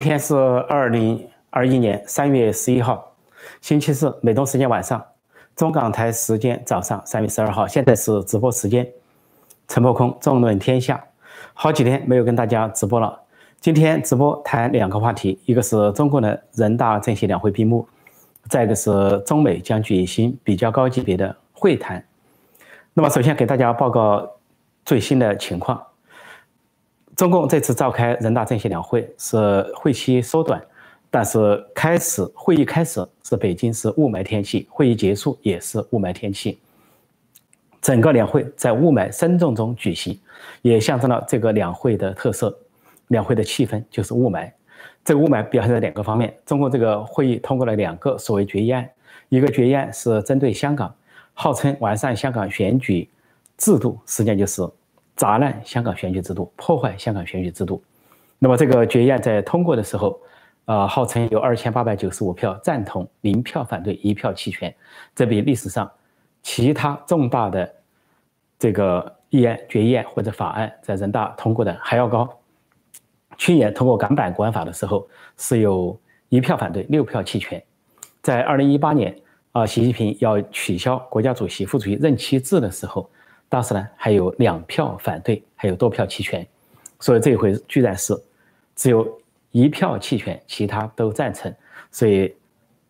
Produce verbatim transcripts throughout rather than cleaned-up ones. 今天是二零二一年三月十一号，星期四，美东时间晚上，中港台时间早上，三月十二号，现在是直播时间。陈破空纵论天下，好几天没有跟大家直播了。今天直播谈两个话题，一个是中国的人大政协两会闭幕，再一个是中美将举行比较高级别的会谈。那么，首先给大家报告最新的情况。 中共这次召开人大政协两会是会期缩短，但是开始会议开始是北京是雾霾天气，会议结束也是雾霾天气。整个两会在雾霾深重中举行，也象征了这个两会的特色。两会的气氛就是雾霾，这个雾霾表现在两个方面。中共这个会议通过了两个所谓决议案，一个决议案是针对香港，号称完善香港选举制度，实际上就是 砸烂香港选举制度，破坏香港选举制度。那么这个决议案在通过的时候，呃，号称有二千八百九十五票赞同，零票反对，一票弃权。这比历史上其他重大的这个议案、决议案或者法案在人大通过的还要高。去年通过港版国安法的时候是有一票反对，六票弃权。在二零一八年啊，习近平要取消国家主席、副主席任期制的时候， 当时呢，还有两票反对，还有多票弃权，所以这回居然是只有一票弃权，其他都赞成。所以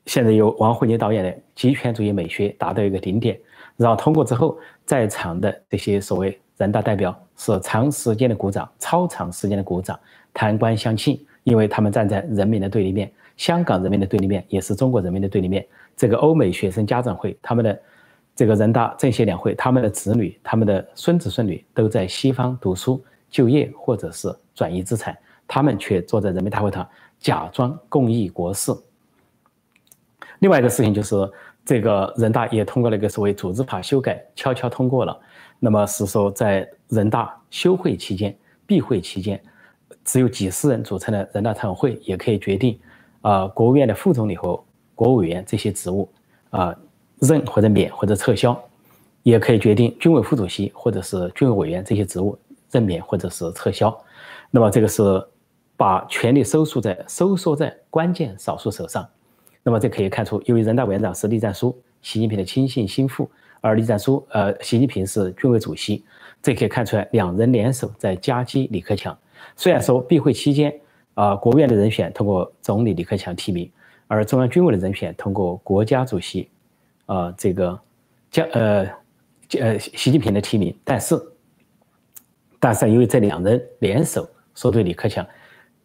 现在由王沪宁导演的极权主义美学达到一个顶点。然后通过之后，在场的这些所谓人大代表是长时间的鼓掌，超长时间的鼓掌，弹冠相庆，因为他们站在人民的对立面，香港人民的对立面，也是中国人民的对立面。这个欧美学生家长会，他们的 这个人大政协两会，他们的子女、他们的孙子孙女都在西方读书、就业或者是转移资产，他们却坐在人民大会堂假装共议国事。另外一个事情就是，这个人大也通过了一个所谓组织法修改，悄悄通过了。那么是说，在人大休会期间、闭会期间，只有几十人组成的人大常委会也可以决定，啊，国务院的副总理和国务委员这些职务，啊， 任或者免或者撤销，也可以决定军委副主席或者是军委委员这些职务任免或者是撤销。那么这个是把权力收束在收缩在关键少数手上。那么这可以看出，因为人大委员长是栗战书，习近平的亲信心腹，而栗战书呃习近平是军委主席，这可以看出来两人联手在夹击李克强。虽然说闭会期间啊，国务院的人选通过总理李克强提名，而中央军委的人选通过国家主席 呃，这个，江呃，呃，习近平的提名，但是，但是因为这两人联手，说对李克强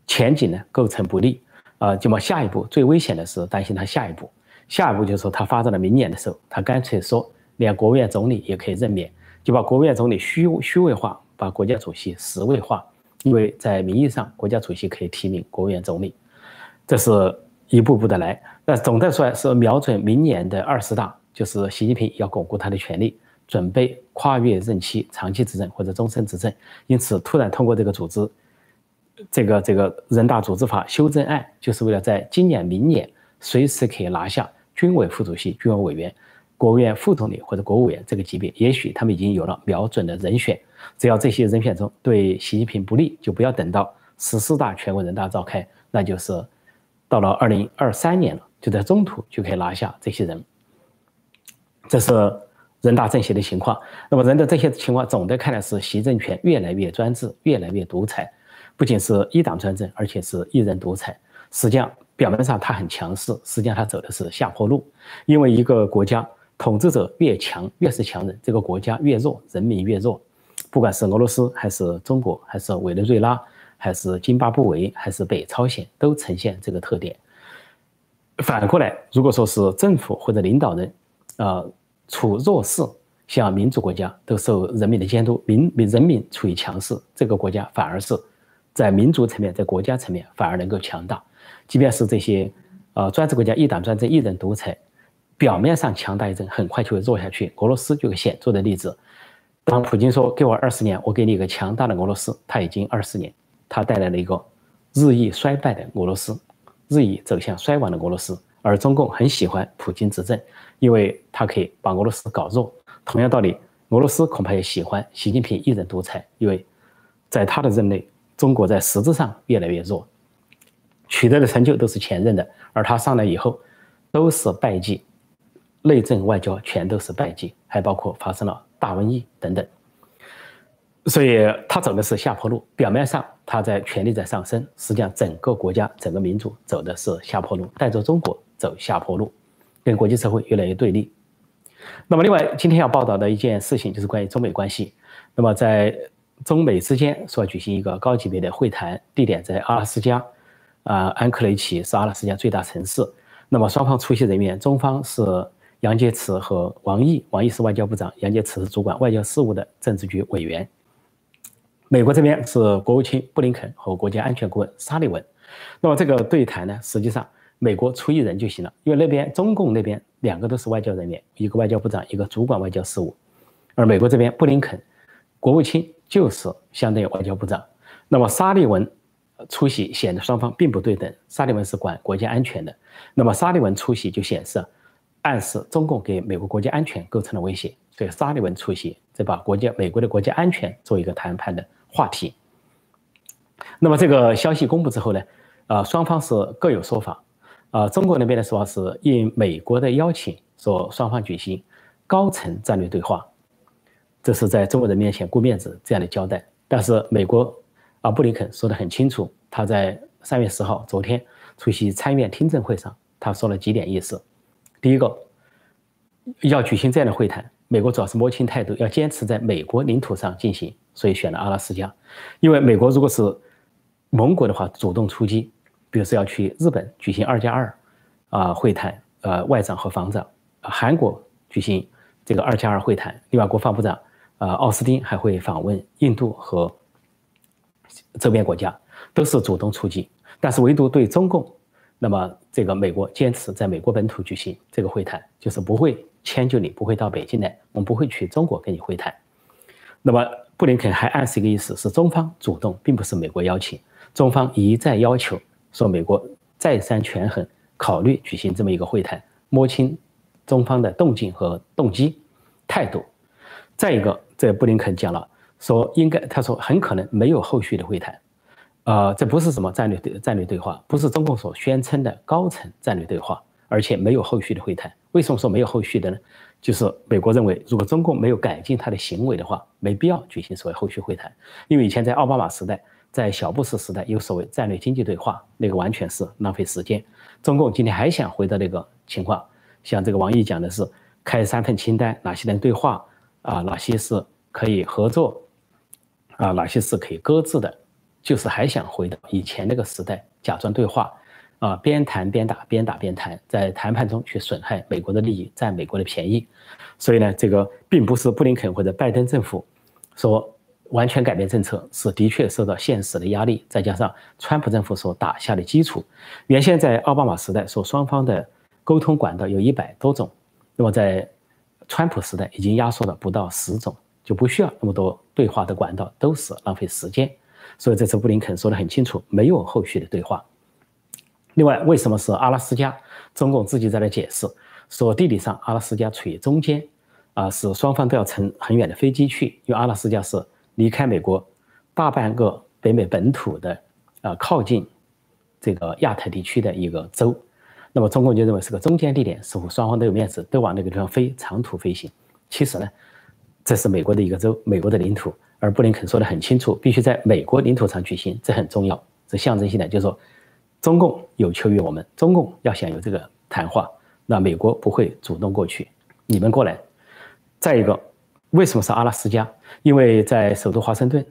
前景呢构成不利，啊，那么下一步最危险的是担心他下一步，下一步就是说他发展到明年的时候，他干脆说连国务院总理也可以任免，就把国务院总理虚虚位化，把国家主席实位化，因为在名义上国家主席可以提名国务院总理，这是 一步步的来，但总的说是瞄准明年的二十大，就是习近平要巩固他的权力，准备跨越任期、长期执政或者终身执政。因此，突然通过这个组织，这个这个人大组织法修正案，就是为了在今年、明年随时可以拿下军委副主席、军委委员、国务院副总理或者国务委员这个级别。也许他们已经有了瞄准的人选，只要这些人选中对习近平不利，就不要等到十四大全国人大召开，那就是 到了二零二三年了，就在中途就可以拿下这些人。这是人大政协的情况。那么人大政协的情况，总的看来是习政权越来越专制，越来越独裁，不仅是一党专政，而且是一人独裁。实际上，表面上他很强势，实际上他走的是下坡路。因为一个国家统治者越强，越是强人，这个国家越弱，人民越弱。不管是俄罗斯，还是中国，还是委内瑞拉， 还是津巴布韦，还是北朝鲜，都呈现这个特点。反过来，如果说是政府或者领导人，啊，处弱势，像民主国家都受人民的监督，民人民处于强势，这个国家反而是在民族层面，在国家层面反而能够强大。即便是这些呃专制国家一党专政、一人独裁，表面上强大一阵，很快就会弱下去。俄罗斯就是显著的例子。当普京说“给我二十年，我给你一个强大的俄罗斯”，他已经二十年。 他带来了一个日益衰败的俄罗斯，日益走向衰亡的俄罗斯，而中共很喜欢普京执政，因为他可以把俄罗斯搞弱。同样道理，俄罗斯恐怕也喜欢习近平一人独裁，因为在他的任内，中国在实质上越来越弱。取得的成就都是前任的，而他上来以后都是败绩，内政外交全都是败绩，还包括发生了大瘟疫等等。所以他走的是下坡路，表面上他在权力在上升，实际上整个国家整个民族走的是下坡路，带着中国走下坡路，跟国际社会越来越对立。那么，另外今天要报道的一件事情就是关于中美关系。那么在中美之间所举行一个高级别的会谈，地点在阿拉斯加，啊，安克雷奇是阿拉斯加最大城市。那么双方出席人员，中方是杨洁篪和王毅，王毅是外交部长，杨洁篪是主管外交事务的政治局委员。美国这边是国务卿布林肯和国家安全顾问沙利文。那么这个对谈呢，实际上美国出一人就行了，因为那边中共那边两个都是外交人员，一个外交部长，一个主管外交事务，而美国这边布林肯国务卿就是相当于外交部长。那么沙利文出席显得双方并不对等，沙利文是管国家安全的，那么沙利文出席就显示暗示中共给美国国家安全构成了威胁，所以沙利文出席这把国家美国的国家安全做一个谈判的话题。那么这个消息公布之后呢，呃，双方是各有说法。啊，中国那边的说法是应美国的邀请，说双方举行高层战略对话，这是在中国人面前顾面子这样的交代。但是美国啊，布林肯说得很清楚，他在三月十号昨天出席参议院听证会上，他说了几点意思。第一个，要举行这样的会谈，美国主要是摸清态度，要坚持在美国领土上进行，所以选了阿拉斯加，因为美国如果是盟国的话，主动出击。比如说要去日本举行二加二，啊会谈，呃外长和防长；韩国举行这个二加二会谈，另外国防部长呃奥斯汀还会访问印度和周边国家，都是主动出击。但是唯独对中共，那么这个美国坚持在美国本土举行这个会谈，就是不会迁就你，不会到北京来，我们不会去中国跟你会谈。那么布林肯还暗示一个意思，是中方主动，并不是美国邀请，中方一再要求。说美国再三权衡，考虑举行这么一个会谈，摸清中方的动静和动机、态度。再一个，这布林肯讲了，说应该，他说很可能没有后续的会谈，呃，这不是什么战略对战略对话，不是中共所宣称的高层战略对话，而且没有后续的会谈。为什么说没有后续的呢？就是美国认为，如果中共没有改进他的行为的话，没必要举行所谓后续会谈，因为以前在奥巴马时代。在小布什时代有所谓战略经济对话，那个完全是浪费时间。中共今天还想回到那个情况，像这个王毅讲的是开三份清单，哪些人对话啊，哪些是可以合作啊，哪些是可以搁置的，就是还想回到以前那个时代，假装对话啊，边谈边打，边打边谈，在谈判中去损害美国的利益，占美国的便宜。所以呢，这个并不是布林肯或者拜登政府说。完全改变政策是的确受到现实的压力，再加上川普政府所打下的基础。原先在奥巴马时代，说双方的沟通管道有一百多种，那么在川普时代已经压缩了不到十种，就不需要那么多对话的管道，都是浪费时间。所以这次布林肯说得很清楚，没有后续的对话。另外，为什么是阿拉斯加？中共自己在那解释，说地理上阿拉斯加处于中间，啊，是双方都要乘很远的飞机去，因为阿拉斯加是。离开美国大半个北美本土的，呃，靠近这个亚太地区的一个州，那么中共就认为是个中间地点，似乎双方都有面子，都往那个地方飞，长途飞行。其实呢，这是美国的一个州，美国的领土，而布林肯说得很清楚，必须在美国领土上举行，这很重要，这象征性的就是说，中共有求于我们，中共要想有这个谈话，那美国不会主动过去，你们过来。再一个。为什么是阿拉斯加？因为在首都华盛顿，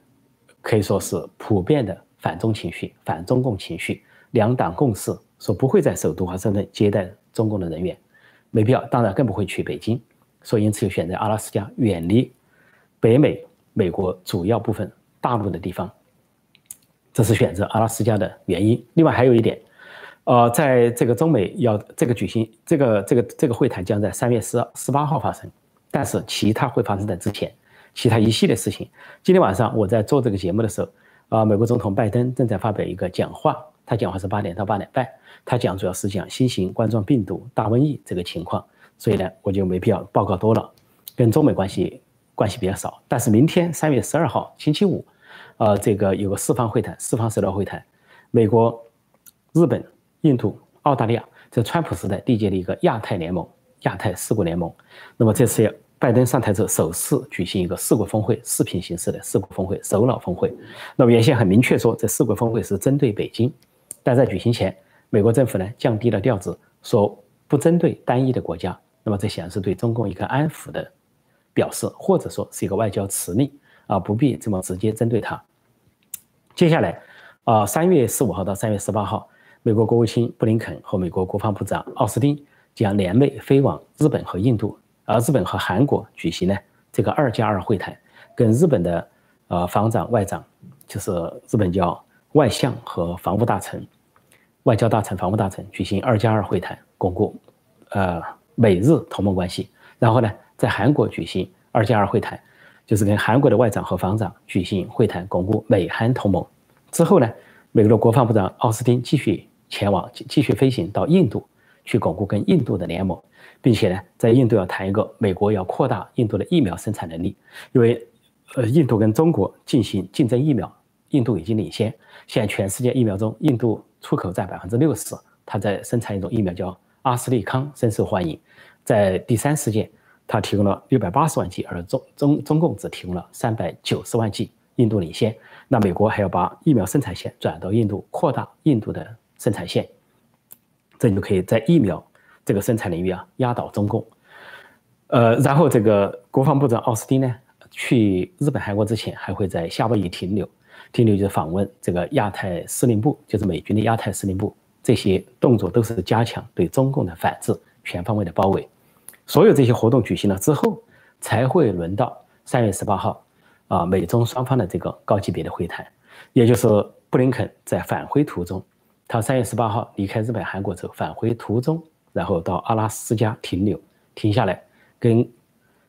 可以说是普遍的反中情绪、反中共情绪，两党共识说不会在首都华盛顿接待中共的人员，没必要，当然更不会去北京，所以因此又选择阿拉斯加，远离北美、美国主要部分大陆的地方，这是选择阿拉斯加的原因。另外还有一点，呃，在这个中美要这个举行这个这个这个会谈将在三月十十八号发生。但是其他会发生在之前，其他一系列事情。今天晚上我在做这个节目的时候，啊，美国总统拜登正在发表一个讲话，他讲话是八点到八点半，他讲主要是讲新型冠状病毒大瘟疫这个情况，所以呢我就没必要报告多了，跟中美关系关系比较少。但是明天三月十二号星期五，呃，这个有个四方会谈，四方首脑会谈，美国日本、印度、澳大利亚，在川普时代缔结了一个亚太联盟、亚太四国联盟。那么这次也。 拜登上台之后，首次举行一个四国峰会，视频形式的四国峰会首脑峰会。那么原先很明确说，这四国峰会是针对北京，但在举行前，美国政府呢降低了调子，说不针对单一的国家。那么这显然是对中共一个安抚的表示，或者说是一个外交辞令啊，不必这么直接针对它。接下来，啊，三月十五号到三月十八号，美国国务卿布林肯和美国国防部长奥斯汀将联袂飞往日本和印度。 而日本和韩国举行呢这个二加二会谈，跟日本的呃防长、外长，就是日本叫外相和防务大臣、外交大臣、防务大臣举行二加二会谈，巩固呃美日同盟关系。然后呢，在韩国举行二加二会谈，就是跟韩国的外长和防长举行会谈，巩固美韩同盟。之后呢，美国的国防部长奥斯汀继续前往，继续飞行到印度。 去巩固跟印度的联盟，并且呢，在印度要谈一个美国要扩大印度的疫苗生产能力，因为，呃，印度跟中国进行竞争疫苗，印度已经领先。现在全世界疫苗中，印度出口占百分之六十，它在生产一种疫苗叫阿斯利康，深受欢迎。在第三世界，它提供了六百八十万剂，而中中中共只提供了三百九十万剂，印度领先。那美国还要把疫苗生产线转到印度，扩大印度的生产线。 这就可以在疫苗这个生产领域啊压倒中共，呃，然后这个国防部长奥斯汀呢去日本、韩国之前还会在夏威夷停留，停留就是访问这个亚太司令部，就是美军的亚太司令部，这些动作都是加强对中共的反制，全方位的包围。所有这些活动举行了之后，才会轮到三月十八号啊美中双方的这个高级别的会谈，也就是布林肯在返回途中。 他三月十八号离开日本、韩国之后，返回途中，然后到阿拉斯加停留，停下来跟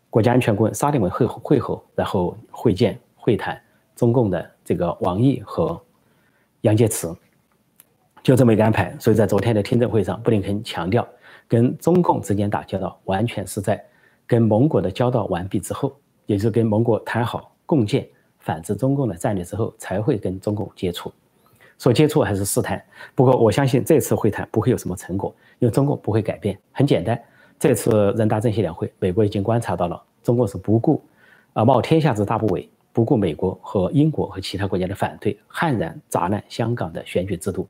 国家安全顾问沙利文会会合，然后会见会谈中共的这个王毅和杨洁篪，就这么一个安排。所以在昨天的听证会上，布林肯强调，跟中共之间打交道完全是在跟盟国的交道完毕之后，也就是跟盟国谈好共建反制中共的战略之后，才会跟中共接触。 所接触还是试探，不过我相信这次会谈不会有什么成果，因为中共不会改变。很简单，这次人大政协两会，美国已经观察到了，中共是不顾，啊冒天下之大不韪，不顾美国和英国和其他国家的反对，悍然砸烂香港的选举制度，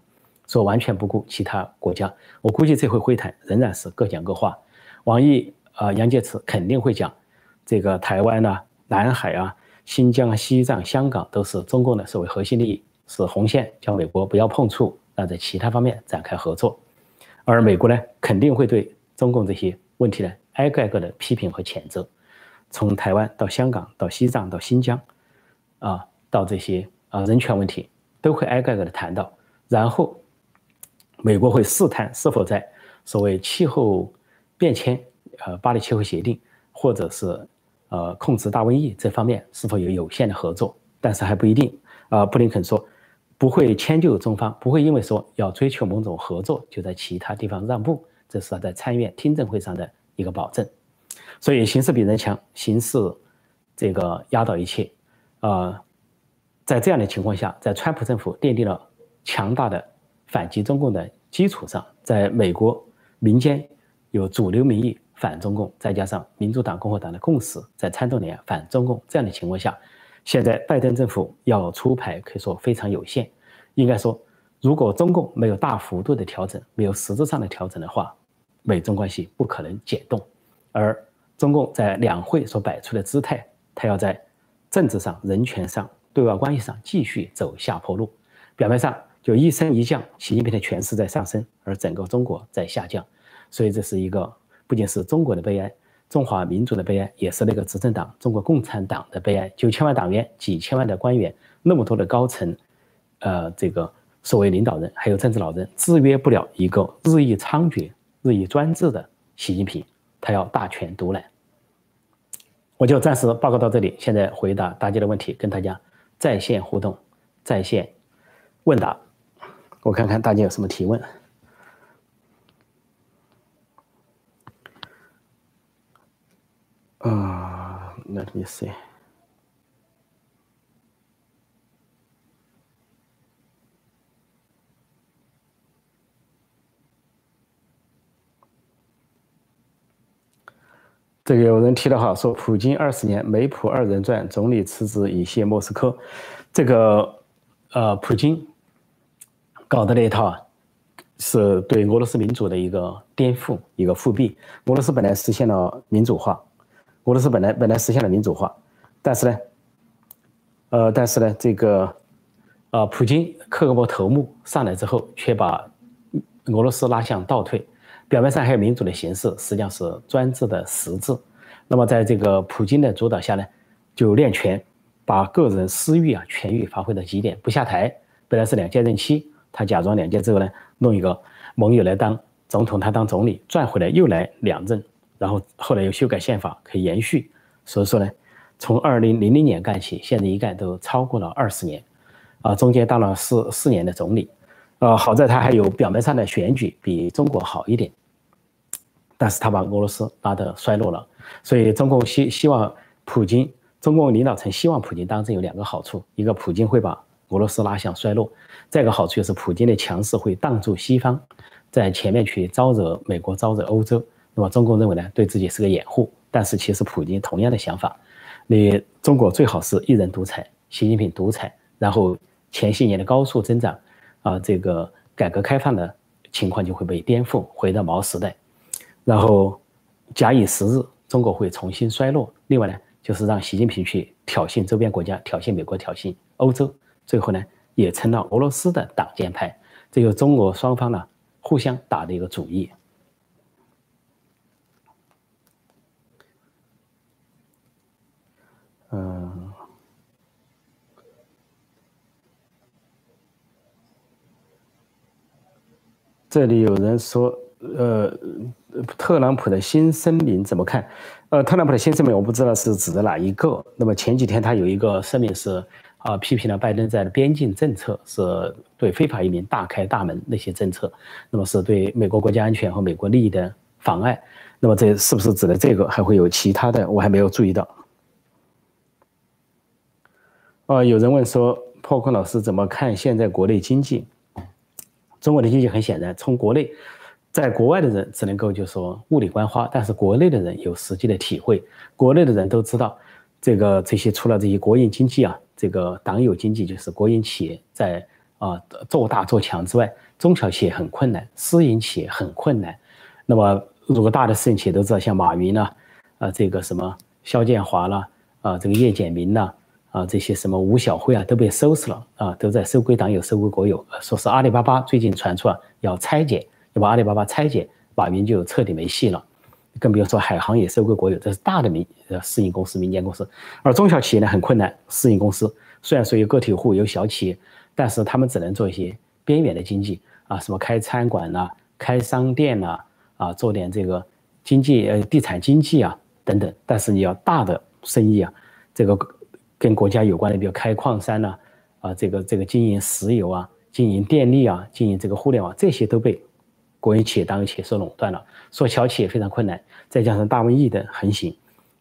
说完全不顾其他国家。我估计这回会谈仍然是各讲各话，王毅啊、杨洁篪肯定会讲，这个台湾啊、南海啊、新疆啊、西藏、香港都是中共的所谓核心利益。 是红线，叫美国不要碰触，那在其他方面展开合作，而美国呢，肯定会对中共这些问题呢，挨个挨个的批评和谴责，从台湾到香港到西藏到新疆，啊，到这些啊人权问题，都会挨个挨个的谈到。然后，美国会试探是否在所谓气候变迁、呃巴黎气候协定，或者是呃控制大瘟疫这方面是否有有限的合作，但是还不一定。啊，布林肯说。 不会迁就中方，不会因为说要追求某种合作，就在其他地方让步，这是他在参议院听证会上的一个保证。所以形势比人强，形势这个压倒一切。呃，在这样的情况下，在川普政府奠定了强大的反击中共的基础上，在美国民间有主流民意反中共，再加上民主党、共和党的共识，在参众两院反中共这样的情况下。 现在拜登政府要出牌，可以说非常有限。应该说，如果中共没有大幅度的调整，没有实质上的调整的话，美中关系不可能解冻。而中共在两会所摆出的姿态，他要在政治上、人权上、对外关系上继续走下坡路。表面上就一升一降，习近平的权势在上升，而整个中国在下降。所以这是一个不仅是中国的悲哀。 中华民族的悲哀，也是那个执政党中国共产党的悲哀。九千万党员，几千万的官员，那么多的高层，呃，这个所谓领导人，还有政治老人，制约不了一个日益猖獗、日益专制的习近平，他要大权独揽。我就暂时报告到这里，现在回答大家的问题，跟大家在线互动、在线问答，我看看大家有什么提问。 啊， let me see。这个有人提到哈，说普京二十年梅普二人转，总理辞职以谢莫斯科。这个呃，普京搞的那一套是对俄罗斯民主的一个颠覆，一个复辟。俄罗斯本来实现了民主化，俄罗斯本来本来实现了民主化，但是呢，呃，但是呢，这个呃，普京克格勃头目上来之后，却把俄罗斯拉向倒退。 表面上还有民主的形式，实际上是专制的实质。那么，在这个普京的主导下呢，就练权，把个人私欲啊、权欲发挥到极点，不下台。本来是两届任期，他假装两届之后呢，弄一个盟友来当总统，他当总理，转回来又来两任，然后后来又修改宪法，可以延续。所以说呢，从二零零零年干起，现在一干都超过了二十年，啊，中间当了四四年的总理。 呃，好在他还有表面上的选举比中国好一点，但是他把俄罗斯拉得衰落了，所以中共希希望普京，中共领导层希望普京当政有两个好处：一个普京会把俄罗斯拉向衰落；再一个好处就是普京的强势会挡住西方，在前面去招惹美国、招惹欧洲。那么中共认为呢，对自己是个掩护，但是其实普京同样的想法，你中国最好是一人独裁，习近平独裁，然后前些年的高速增长。 啊，这个改革开放的情况就会被颠覆，回到毛时代，然后假以时日，中国会重新衰落。另外呢，就是让习近平去挑衅周边国家，挑衅美国，挑衅欧洲，最后呢也成了俄罗斯的挡箭牌。这就是中俄双方呢互相打的一个主意。嗯。 这里有人说，呃，特朗普的新声明怎么看？呃，特朗普的新声明我不知道是指的哪一个。那么前几天他有一个声明是，啊，批评了拜登在边境政策是对非法移民大开大门那些政策，那么是对美国国家安全和美国利益的妨碍。那么这是不是指的这个？还会有其他的？我还没有注意到。呃，有人问说，破空老师怎么看现在国内经济？ 中国的经济很显然，从国内，在国外的人只能够就说雾里观花，但是国内的人有实际的体会。国内的人都知道，这个这些除了这些国营经济啊，这个党有经济就是国营企业在啊做大做强之外，中小企业很困难，私营企业很困难。那么如果大的私营企业都知道，像马云啦，啊这个什么肖建华啦，啊这个叶简明啦。 啊，这些什么吴晓辉啊，都被收拾了啊，都在收归党有，收归国有。说是阿里巴巴最近传出啊，要拆解，要把阿里巴巴拆解，马云就彻底没戏了。更不用说海航也收归国有，这是大的民呃私营公司、民间公司。而中小企业呢很困难，私营公司虽然说有个体户、有小企业，但是他们只能做一些边缘的经济啊，什么开餐馆呐、啊、开商店呐、啊、啊，做点这个经济呃地产经济啊等等。但是你要大的生意啊，这个。 跟国家有关的，比如开矿山呐，啊，这个这个经营石油啊，经营电力啊，经营这个互联网，这些都被国营企业、党有企业所垄断了。说小企业非常困难，再加上大瘟疫的横行，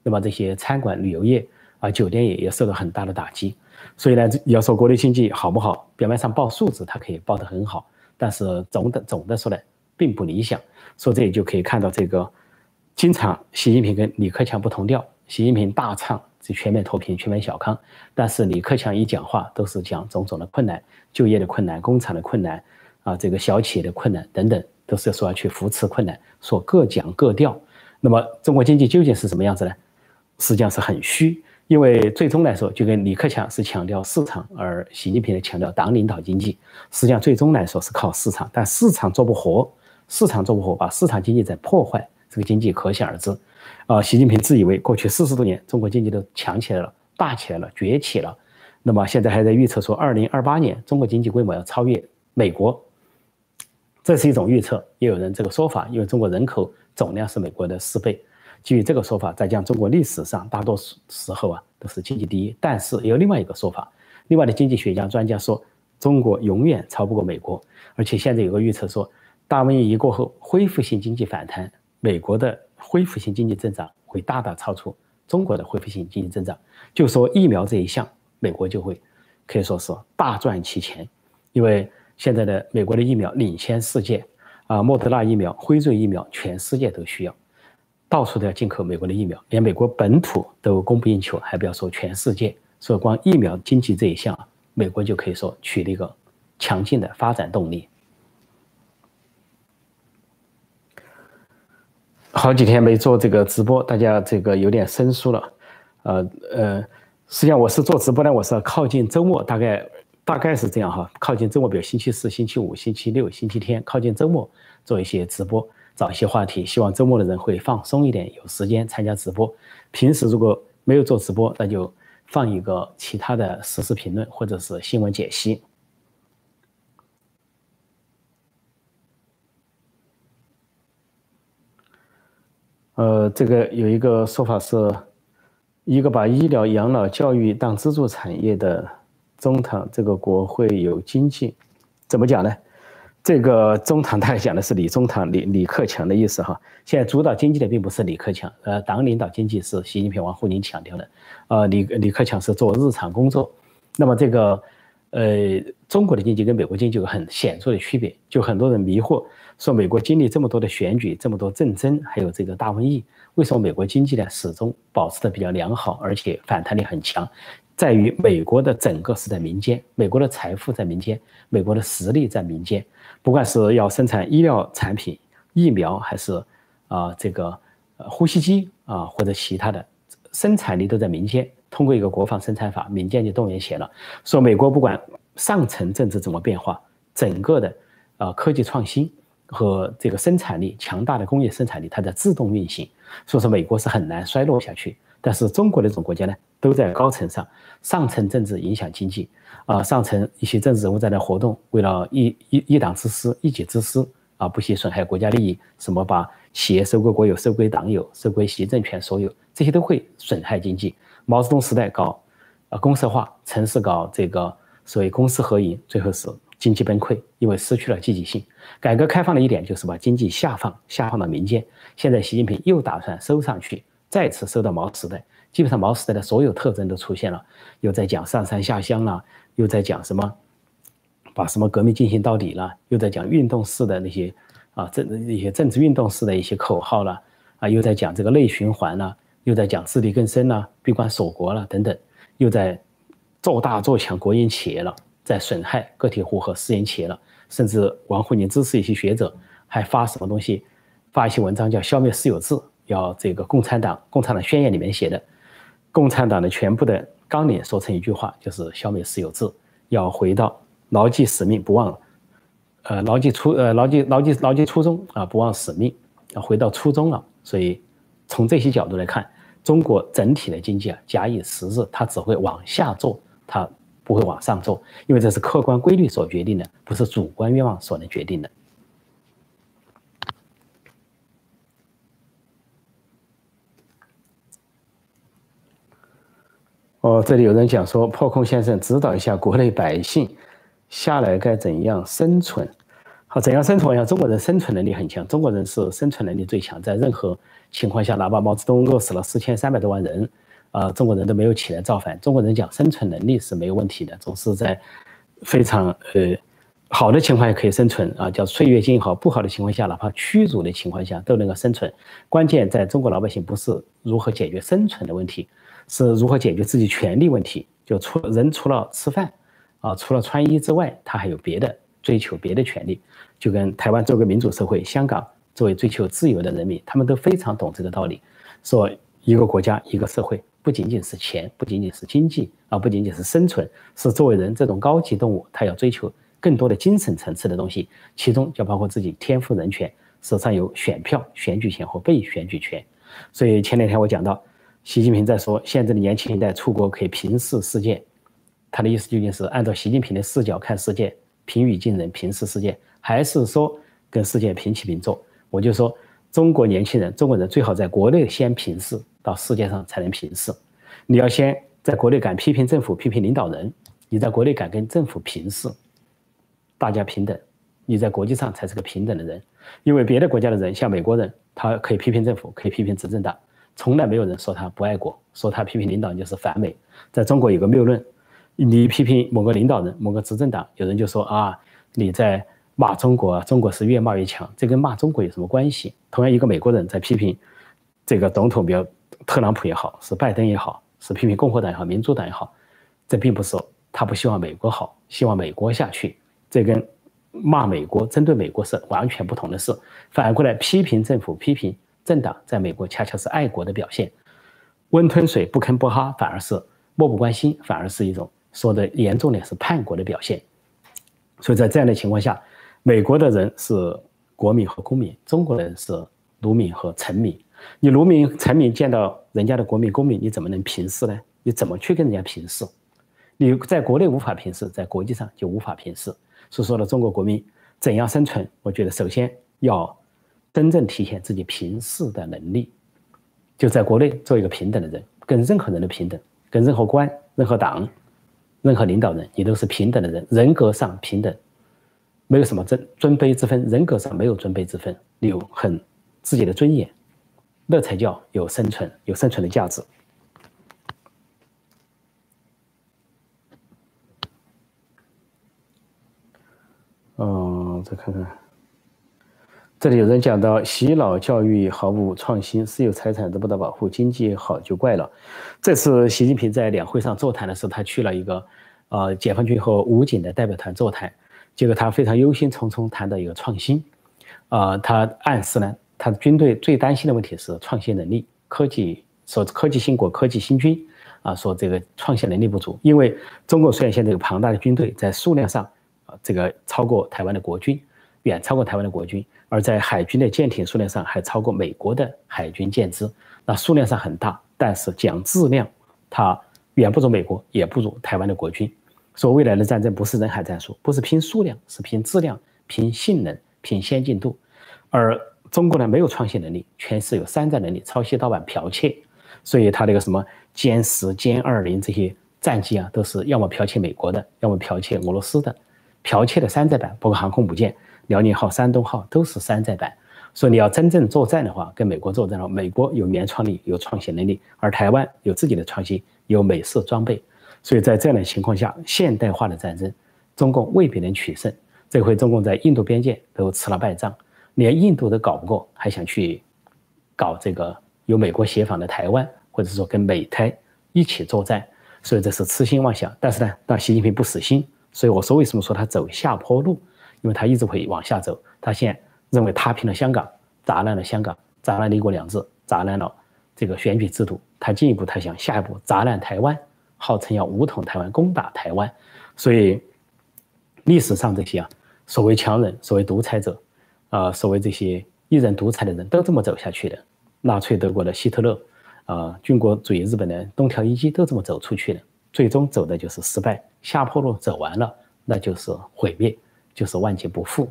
那么这些餐馆、旅游业啊、酒店业也受到很大的打击。所以呢，要说国内经济好不好，表面上报数字它可以报得很好，但是总的总的说呢，并不理想。所以这也就可以看到，这个经常习近平跟李克强不同调，习近平大唱。 是全面脱贫、全面小康，但是李克强一讲话都是讲种种的困难、就业的困难、工厂的困难，啊，这个小企业的困难等等，都是说要去扶持困难，说各讲各调。那么中国经济究竟是什么样子呢？实际上是很虚，因为最终来说，就跟李克强是强调市场，而习近平呢强调党领导经济，实际上最终来说是靠市场，但市场做不活，市场做不活，把市场经济在破坏，这个经济可想而知。 啊，习近平自以为过去四十多年中国经济都强起来了、大起来了、崛起了，那么现在还在预测说，二零二八年中国经济规模要超越美国，这是一种预测。也有人这个说法，因为中国人口总量是美国的四倍，基于这个说法，再加上中国历史上大多数时候啊都是经济第一。但是有另外一个说法，另外的经济学家专家说，中国永远超不过美国，而且现在有个预测说，大瘟疫一过后，恢复性经济反弹，美国的。 恢复性经济增长会大大超出中国的恢复性经济增长，就说疫苗这一项，美国就会可以说是大赚其钱，因为现在的美国的疫苗领先世界，啊，莫德纳疫苗、辉瑞疫苗，全世界都需要。到处都要进口美国的疫苗，连美国本土都供不应求，还不要说全世界。所以光疫苗经济这一项，美国就可以说取得一个强劲的发展动力。好几天没做这个直播，大家这个有点生疏了。呃呃，实际上我是做直播呢，我是靠近周末，大概大概是这样哈，靠近周末，比如星期四、星期五、星期六、星期天，靠近周末做一些直播。 找一些话题，希望周末的人会放松一点，有时间参加直播。平时如果没有做直播，那就放一个其他的时事评论或者是新闻解析。呃，这个有一个说法是，一个把医疗、养老、教育当支柱产业的中堂，这个国会有经济，怎么讲呢？ 这个中堂，他讲的是李中堂、李李克强的意思哈。现在主导经济的并不是李克强，呃，党领导经济是习近平、王沪宁强调的，呃，李李克强是做日常工作。那么这个，呃，中国的经济跟美国经济有很显著的区别，就很多人迷惑说美国经历这么多的选举、这么多政争，还有这个大瘟疫，为什么美国经济呢始终保持的比较良好，而且反弹力很强？ 在于美国的整个是在民间，美国的财富在民间，美国的实力在民间。不管是要生产医疗产品、疫苗，还是啊这个呼吸机啊或者其他的，生产力都在民间。通过一个国防生产法，民间就动员起来了。说美国不管上层政治怎么变化，整个的啊科技创新和这个生产力强大的工业生产力，它在自动运行。所以说美国是很难衰落下去。 但是中国的这种国家呢，都在高层上，上层政治影响经济，啊，上层一些政治人物在那活动，为了一一一党之私、一己之私啊，不惜损害国家利益，什么把企业收归国有、收归党有、收归习政权所有，这些都会损害经济。毛泽东时代搞，啊，公社化，城市搞这个所谓公私合营，最后是经济崩溃，因为失去了积极性。改革开放的一点就是把经济下放，下放到民间。现在习近平又打算收上去。 再次受到毛时代，基本上毛时代的所有特征都出现了，又在讲上山下乡啦，又在讲什么，把什么革命进行到底啦，又在讲运动式的那些啊政一些政治运动式的一些口号啦，啊又在讲这个内循环啦，又在讲自力更生啦、闭关锁国啦等等，又在做大做强国营企业了，在损害个体户和私营企业了，甚至王沪宁支持一些学者还发什么东西，发一些文章叫消灭私有制。 要这个共产党，共产党宣言里面写的，共产党的全部的纲领说成一句话，就是消灭私有制，要回到牢记使命不忘，呃，牢记初呃牢记牢记牢记初衷啊，不忘使命，要回到初衷了。所以从这些角度来看，中国整体的经济啊，假以时日，它只会往下做，它不会往上做，因为这是客观规律所决定的，不是主观愿望所能决定的。 哦，这里有人讲说，破空先生指导一下国内百姓，下来该怎样生存？好，怎样生存呀？中国人生存能力很强，中国人是生存能力最强，在任何情况下，哪怕毛泽东饿死了四千三百多万人，啊，中国人都没有起来造反。中国人讲生存能力是没有问题的，总是在非常呃好的情况下可以生存啊，叫岁月静好；不好的情况下，哪怕屈辱的情况下都能够生存。关键在中国老百姓不是如何解决生存的问题。 是如何解决自己权利问题？就除人除了吃饭，啊，除了穿衣之外，他还有别的追求，别的权利。就跟台湾作为民主社会，香港作为追求自由的人民，他们都非常懂这个道理。说一个国家，一个社会，不仅仅是钱，不仅仅是经济，啊，不仅仅是生存，是作为人这种高级动物，他要追求更多的精神层次的东西，其中就包括自己天赋人权，手上有选票、选举权和被选举权。所以前两天我讲到。 习近平在说，现在的年轻一代出国可以平视世界，他的意思究竟是按照习近平的视角看世界，平易近人，平视世界，还是说跟世界平起平坐？我就说，中国年轻人，中国人最好在国内先平视，到世界上才能平视。你要先在国内敢批评政府、批评领导人，你在国内敢跟政府平视，大家平等，你在国际上才是个平等的人。因为别的国家的人，像美国人，他可以批评政府，可以批评执政党。 从来没有人说他不爱国，说他批评领导人就是反美。在中国有个谬论，你批评某个领导人、某个执政党，有人就说啊，你在骂中国，中国是越骂越强，这跟骂中国有什么关系？同样，一个美国人在批评这个总统，比如特朗普也好，是拜登也好，是批评共和党也好，民主党也好，这并不是他不希望美国好，希望美国下去，这跟骂美国、针对美国是完全不同的事。反过来批评政府、批评政党，在美国恰恰是爱国的表现。温吞水不吭不哈，反而是漠不关心，反而是一种说的严重点是叛国的表现。所以在这样的情况下，美国的人是国民和公民，中国人是奴民和臣民。你奴民、臣民见到人家的国民、公民，你怎么能平视呢？你怎么去跟人家平视？你在国内无法平视，在国际上就无法平视。所以说呢，中国国民怎样生存？我觉得首先要真正体现自己平视的能力，就在国内做一个平等的人，跟任何人的平等，跟任何官、任何党、任何领导人，你都是平等的人，人格上平等，没有什么尊尊卑之分，人格上没有尊卑之分，你有很自己的尊严，那才叫有生存，有生存的价值。嗯，再看看，这里有人讲到洗脑教育毫无创新，私有财产得不到保护，经济好就怪了。这次习近平在两会上座谈的时候，他去了一个呃解放军和武警的代表团座谈，结果他非常忧心忡忡谈到一个创新，啊，他暗示呢，他军队最担心的问题是创新能力，科技说科技兴国，科技兴军，啊，说这个创新能力不足，因为中国虽然现在有庞大的军队，在数量上。 这个超过台湾的国军，远超过台湾的国军，而在海军的舰艇数量上还超过美国的海军舰只，那数量上很大，但是讲质量，它远不如美国，也不如台湾的国军。说未来的战争不是人海战术，不是拼数量，是拼质量、拼性能、拼先进度。而中国呢，没有创新能力，全是有山寨能力、抄袭、盗版、剽窃，所以它这个什么歼十、歼二零这些战机啊，都是要么剽窃美国的，要么剽窃俄罗斯的。 剽窃的山寨版，包括航空母舰辽宁号、山东号都是山寨版。所以你要真正作战的话，跟美国作战的话，美国有原创力、有创新能力，而台湾有自己的创新，有美式装备。所以在这样的情况下，现代化的战争，中共未必能取胜。这回中共在印度边界都吃了败仗，连印度都搞不过，还想去搞这个由美国协防的台湾，或者说跟美台一起作战。所以这是痴心妄想。但是呢，让习近平不死心。 所以我说，为什么说他走下坡路？因为他一直会往下走。他现在认为踏平了香港，砸烂了香港，砸烂了一国两制，砸烂了这个选举制度。他进一步，他想下一步砸烂台湾，号称要武统台湾，攻打台湾。所以历史上这些啊，所谓强人，所谓独裁者，啊，所谓这些一人独裁的人都这么走下去的。纳粹德国的希特勒，啊，军国主义日本的东条英机都这么走出去的。 最终走的就是失败，下坡路走完了，那就是毁灭，就是万劫不复。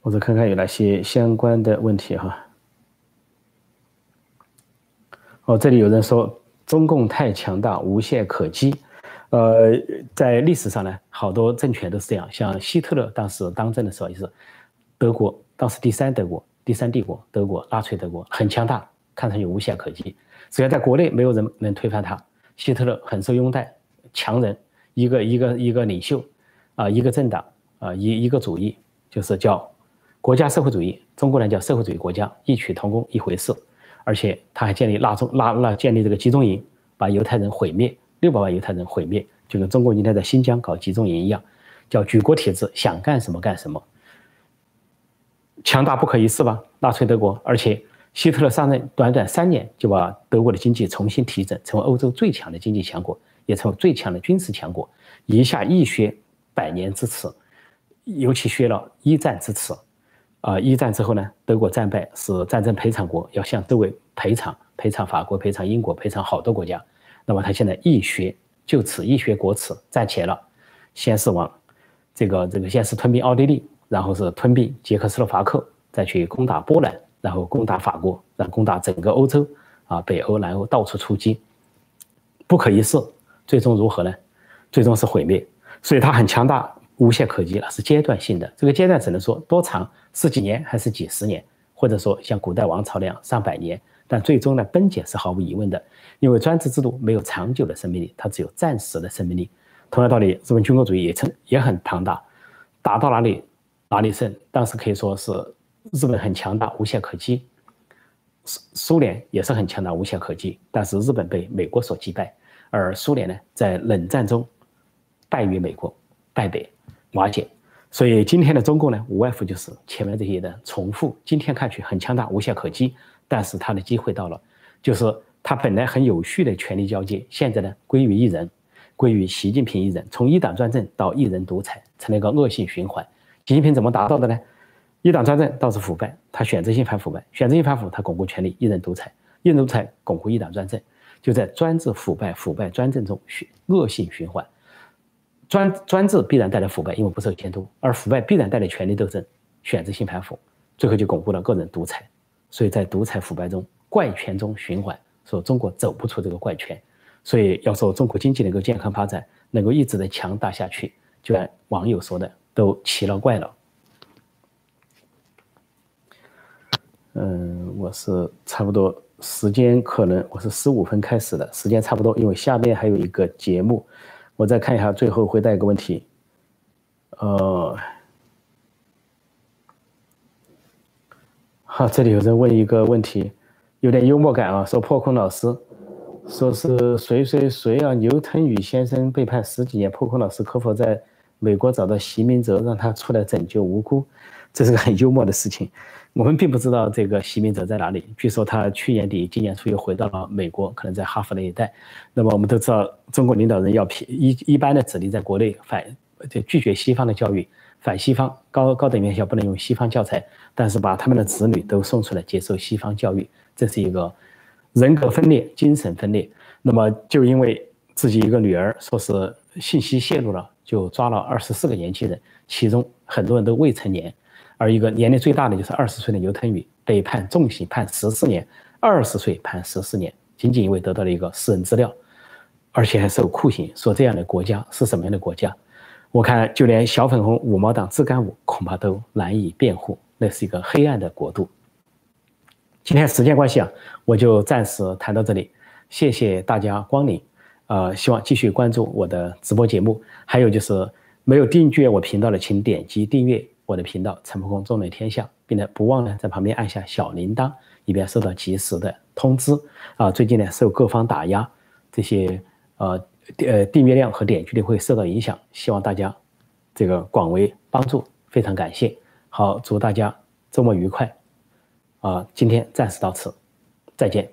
我再看看有哪些相关的问题哈。哦，这里有人说中共太强大，无懈可击。呃，在历史上呢，好多政权都是这样，像希特勒当时当政的时候也是，德国当时第三德国。 第三帝国，德国，纳粹德国很强大，看上去无懈可击。只要在国内没有人能推翻他，希特勒很受拥戴，强人，一个一个一个领袖，啊，一个政党，啊，一一个主义，就是叫国家社会主义，中国人叫社会主义国家，异曲同工一回事。而且他还建立纳中纳纳建立这个集中营，把犹太人毁灭，六百万犹太人毁灭，就跟中国今天在新疆搞集中营一样，叫举国体制，想干什么干什么。 强大不可一世吧，纳粹德国，而且希特勒上任短短三年就把德国的经济重新提振，成为欧洲最强的经济强国，也成为最强的军事强国，一下一削百年之耻，尤其削了一战之耻。啊，一战之后呢，德国战败是战争赔偿国，要向周围赔偿，赔偿法国，赔偿英国，赔偿好多国家。那么他现在一削就此一削国耻，站起来了，先是往这个这个先是吞并奥地利。 然后是吞并捷克斯洛伐克，再去攻打波兰，然后攻打法国，然后攻打整个欧洲，啊，北欧、南欧到处出击，不可一世。最终如何呢？最终是毁灭。所以它很强大，无懈可击了，是阶段性的。这个阶段只能说多长，是几年还是几十年，或者说像古代王朝那样上百年。但最终呢，崩解是毫无疑问的，因为专制制度没有长久的生命力，它只有暂时的生命力。同样道理，日本军国主义也曾也很庞大，打到哪里？ 日拉力胜，当时可以说是日本很强大，无懈可击。苏苏联也是很强大，无懈可击，但是日本被美国所击败，而苏联呢，在冷战中败于美国，败北瓦解。所以今天的中共呢，无外乎就是前面这些的重复。今天看去很强大，无懈可击，但是他的机会到了，就是他本来很有序的权力交接，现在呢归于一人，归于习近平一人，从一党专政到一人独裁，成了一个恶性循环。 习近平怎么达到的呢？一党专政倒是腐败，他选择性反腐败，选择性反腐，他巩固权力，一人独裁，一人独裁巩固一党专政，就在专制腐败、腐败专政中恶性循环。专专制必然带来腐败，因为不受监督；而腐败必然带来权力斗争、选择性反腐，最后就巩固了个人独裁。所以在独裁腐败中、怪圈中循环，说中国走不出这个怪圈。所以要说中国经济能够健康发展，能够一直的强大下去，就按网友说的。 都奇了怪了。嗯，我是差不多时间，可能我是十五分开始的，时间差不多，因为下面还有一个节目，我再看一下，最后回答一个问题。呃，好，这里有人问一个问题，有点幽默感啊，说破空老师，说是谁谁谁啊，牛腾宇先生被判十几年，破空老师可否在？ 美国找到席明哲，让他出来拯救无辜，这是个很幽默的事情。我们并不知道这个席明哲在哪里。据说他去年底、今年初又回到了美国，可能在哈佛那一带。那么我们都知道，中国领导人要批一一般的指令，在国内反就拒绝西方的教育，反西方。高高等院校不能用西方教材，但是把他们的子女都送出来接受西方教育，这是一个人格分裂、精神分裂。那么就因为自己一个女儿说是信息泄露了。 就抓了二十四个年轻人，其中很多人都未成年，而一个年龄最大的就是二十岁的牛腾宇，被判重刑，判十四年；二十岁判十四年，仅仅因为得到了一个私人资料，而且还受酷刑。说这样的国家是什么样的国家？我看就连小粉红五毛党自干五恐怕都难以辩护，那是一个黑暗的国度。今天时间关系啊，我就暂时谈到这里，谢谢大家光临。 呃，希望继续关注我的直播节目，还有就是没有订阅我频道的，请点击订阅我的频道“陈破空纵论天下”，并且不忘呢在旁边按下小铃铛，以便收到及时的通知。啊，最近呢受各方打压，这些呃呃订阅量和点击率会受到影响，希望大家这个广为帮助，非常感谢。好，祝大家周末愉快。啊，今天暂时到此，再见。